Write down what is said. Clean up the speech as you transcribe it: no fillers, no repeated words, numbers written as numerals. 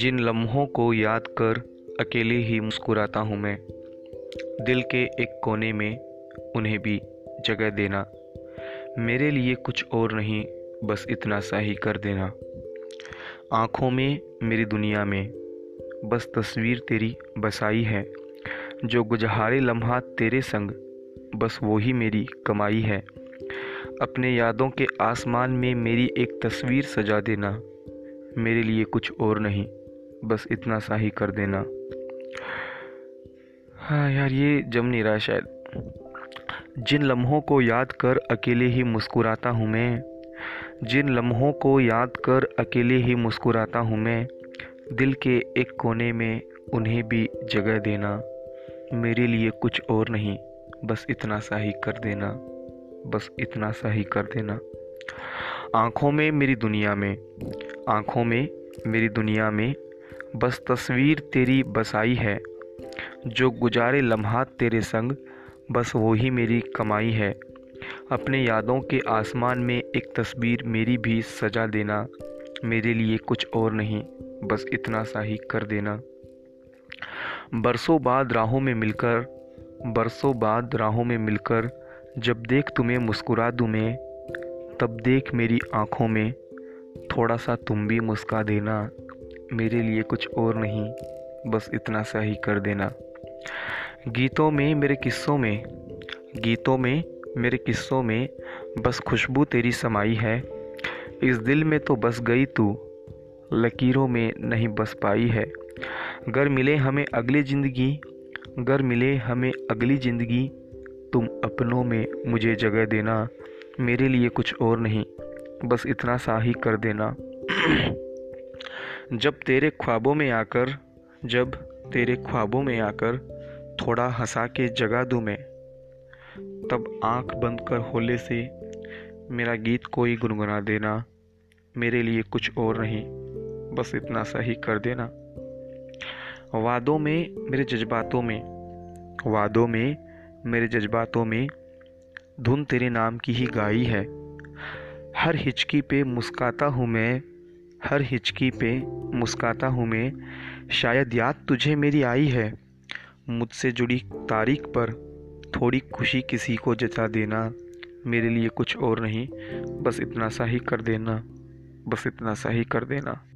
जिन लम्हों को याद कर अकेले ही मुस्कुराता हूँ मैं, दिल के एक कोने में उन्हें भी जगह देना। मेरे लिए कुछ और नहीं, बस इतना सा ही कर देना। आँखों में मेरी दुनिया में बस तस्वीर तेरी बसाई है, जो गुजहारे लम्हा तेरे संग बस वो ही मेरी कमाई है। अपने यादों के आसमान में मेरी एक तस्वीर सजा देना, मेरे लिए कुछ और नहीं, बस इतना सा ही कर देना। हाँ यार, ये जम नहीं रहा शायद। जिन लम्हों को याद कर अकेले ही मुस्कुराता हूँ मैं, जिन लम्हों को याद कर अकेले ही मुस्कुराता हूँ मैं, दिल के एक कोने में उन्हें भी जगह देना। मेरे लिए कुछ और नहीं, बस इतना सा ही कर देना, बस इतना सा ही कर देना। आँखों में मेरी दुनिया में, आँखों में मेरी दुनिया में बस तस्वीर तेरी बसाई है, जो गुजारे लम्हा तेरे संग बस वो ही मेरी कमाई है। अपने यादों के आसमान में एक तस्वीर मेरी भी सजा देना, मेरे लिए कुछ और नहीं, बस इतना सा ही कर देना। बरसों बाद राहों में मिलकर, बरसों बाद राहों में मिलकर जब देख तुम्हें मुस्कुरा दूँ मैं, तब देख मेरी आँखों में थोड़ा सा तुम भी मुस्का देना। मेरे लिए कुछ और नहीं, बस इतना सा ही कर देना। गीतों में मेरे किस्सों में, गीतों में मेरे किस्सों में बस खुशबू तेरी समाई है। इस दिल में तो बस गई तू, लकीरों में नहीं बस पाई है। गर मिले हमें अगली ज़िंदगी, गर मिले हमें अगली ज़िंदगी तुम अपनों में मुझे जगह देना। मेरे लिए कुछ और नहीं, बस इतना सा ही कर देना। जब तेरे ख्वाबों में आकर, जब तेरे ख्वाबों में आकर थोड़ा हंसा के जगा दूँ मैं, तब आँख बंद कर होले से मेरा गीत कोई गुनगुना देना। मेरे लिए कुछ और नहीं, बस इतना सा ही कर देना। वादों में मेरे जज्बातों में, वादों में मेरे जज्बातों में धुन तेरे नाम की ही गाई है। हर हिचकी पे मुस्काता हूँ मैं, हर हिचकी पे मुस्काता हूँ मैं, शायद याद तुझे मेरी आई है। मुझसे जुड़ी तारीख पर थोड़ी खुशी किसी को जता देना। मेरे लिए कुछ और नहीं, बस इतना सा ही कर देना, बस इतना सा ही कर देना।